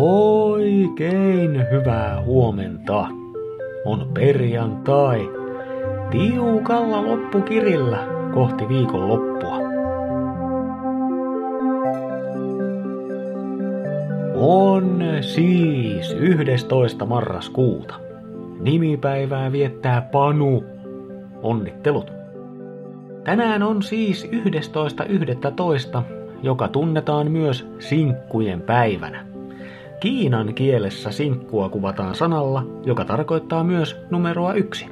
Oikein hyvää huomenta. On perjantai. Tiukalla loppukirillä kohti viikonloppua. On siis 11. marraskuuta. Nimipäivää viettää Panu. Onnittelut. Tänään on siis 11.11., joka tunnetaan myös sinkkujen päivänä. Kiinan kielessä sinkkua kuvataan sanalla, joka tarkoittaa myös numeroa 1.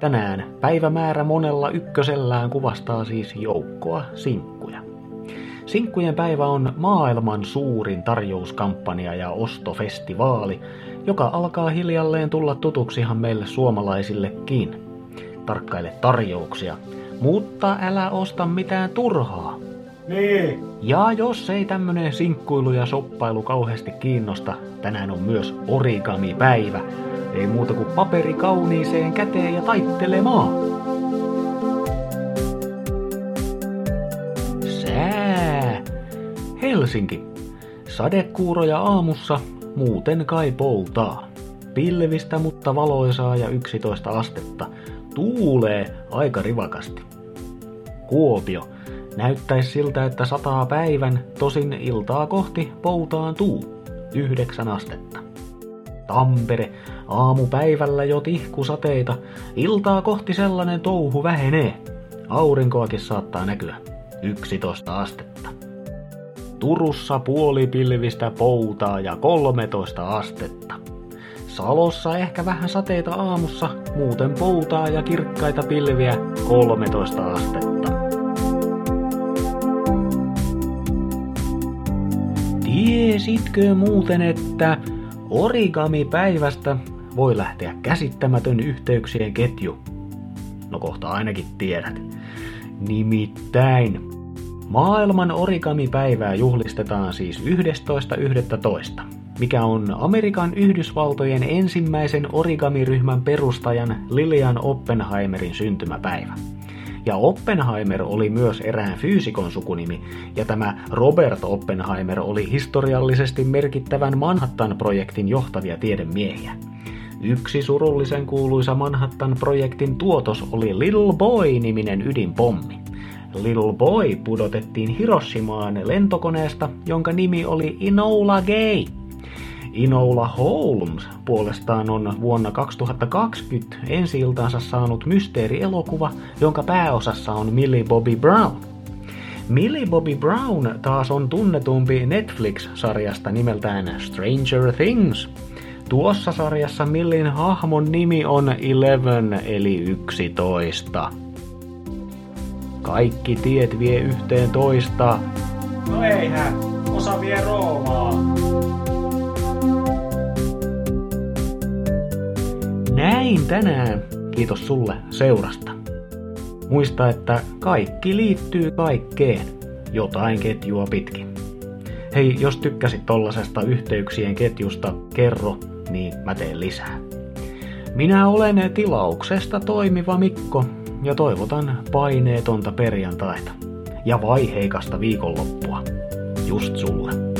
Tänään päivämäärä monella ykkösellään kuvastaa siis joukkoa sinkkuja. Sinkkujen päivä on maailman suurin tarjouskampanja ja ostofestivaali, joka alkaa hiljalleen tulla tutuksihan meille suomalaisillekin. Tarkkaile tarjouksia, mutta älä osta mitään turhaa. Niin. Ja jos ei tämmönen sinkkuilu ja shoppailu kauheasti kiinnosta, tänään on myös origami-päivä. Ei muuta kuin paperi kauniiseen käteen ja taittelemaan. Sää. Helsinki. Sadekuuroja aamussa, muuten kai poutaa. Pilvistä, mutta valoisaa ja 11 astetta. Tuulee aika rivakasti. Kuopio. Näyttäisi siltä, että sataa päivän, tosin iltaa kohti poutaan tuu. 9 astetta. Tampere. Aamupäivällä jo tihkusateita. Iltaa kohti sellainen touhu vähenee. Aurinkoakin saattaa näkyä. 11 astetta. Turussa puolipilvistä poutaa ja 13 astetta. Salossa ehkä vähän sateita aamussa, muuten poutaa ja kirkkaita pilviä, 13 astetta. Tiesitkö muuten, että origami-päivästä voi lähteä käsittämätön yhteyksien ketju? No kohta ainakin tiedät. Nimittäin maailman origami-päivää juhlistetaan siis 11.11., mikä on Amerikan Yhdysvaltojen ensimmäisen origamiryhmän perustajan Lilian Oppenheimerin syntymäpäivä. Ja Oppenheimer oli myös erään fyysikon sukunimi, ja tämä Robert Oppenheimer oli historiallisesti merkittävän Manhattan-projektin johtavia tiedemiehiä. Yksi surullisen kuuluisa Manhattan-projektin tuotos oli Little Boy-niminen ydinpommi. Little Boy pudotettiin Hiroshimaan lentokoneesta, jonka nimi oli Enola Gay. Inola Holmes puolestaan on vuonna 2020 ensi-iltaansa saanut mysteerielokuva, jonka pääosassa on Millie Bobby Brown. Millie Bobby Brown taas on tunnetumpi Netflix-sarjasta nimeltään Stranger Things. Tuossa sarjassa Millin hahmon nimi on 11 eli 11. Kaikki tiet vie yhteen toista. No eihän, osa vie Roomaa. Näin tänään. Kiitos sulle seurasta. Muista, että kaikki liittyy kaikkeen. Jotain ketjua pitkin. Hei, jos tykkäsit tollasesta yhteyksien ketjusta, kerro, niin mä teen lisää. Minä olen tilauksesta toimiva Mikko ja toivotan paineetonta perjantaita. Ja vaiheikasta viikonloppua. Just sulle.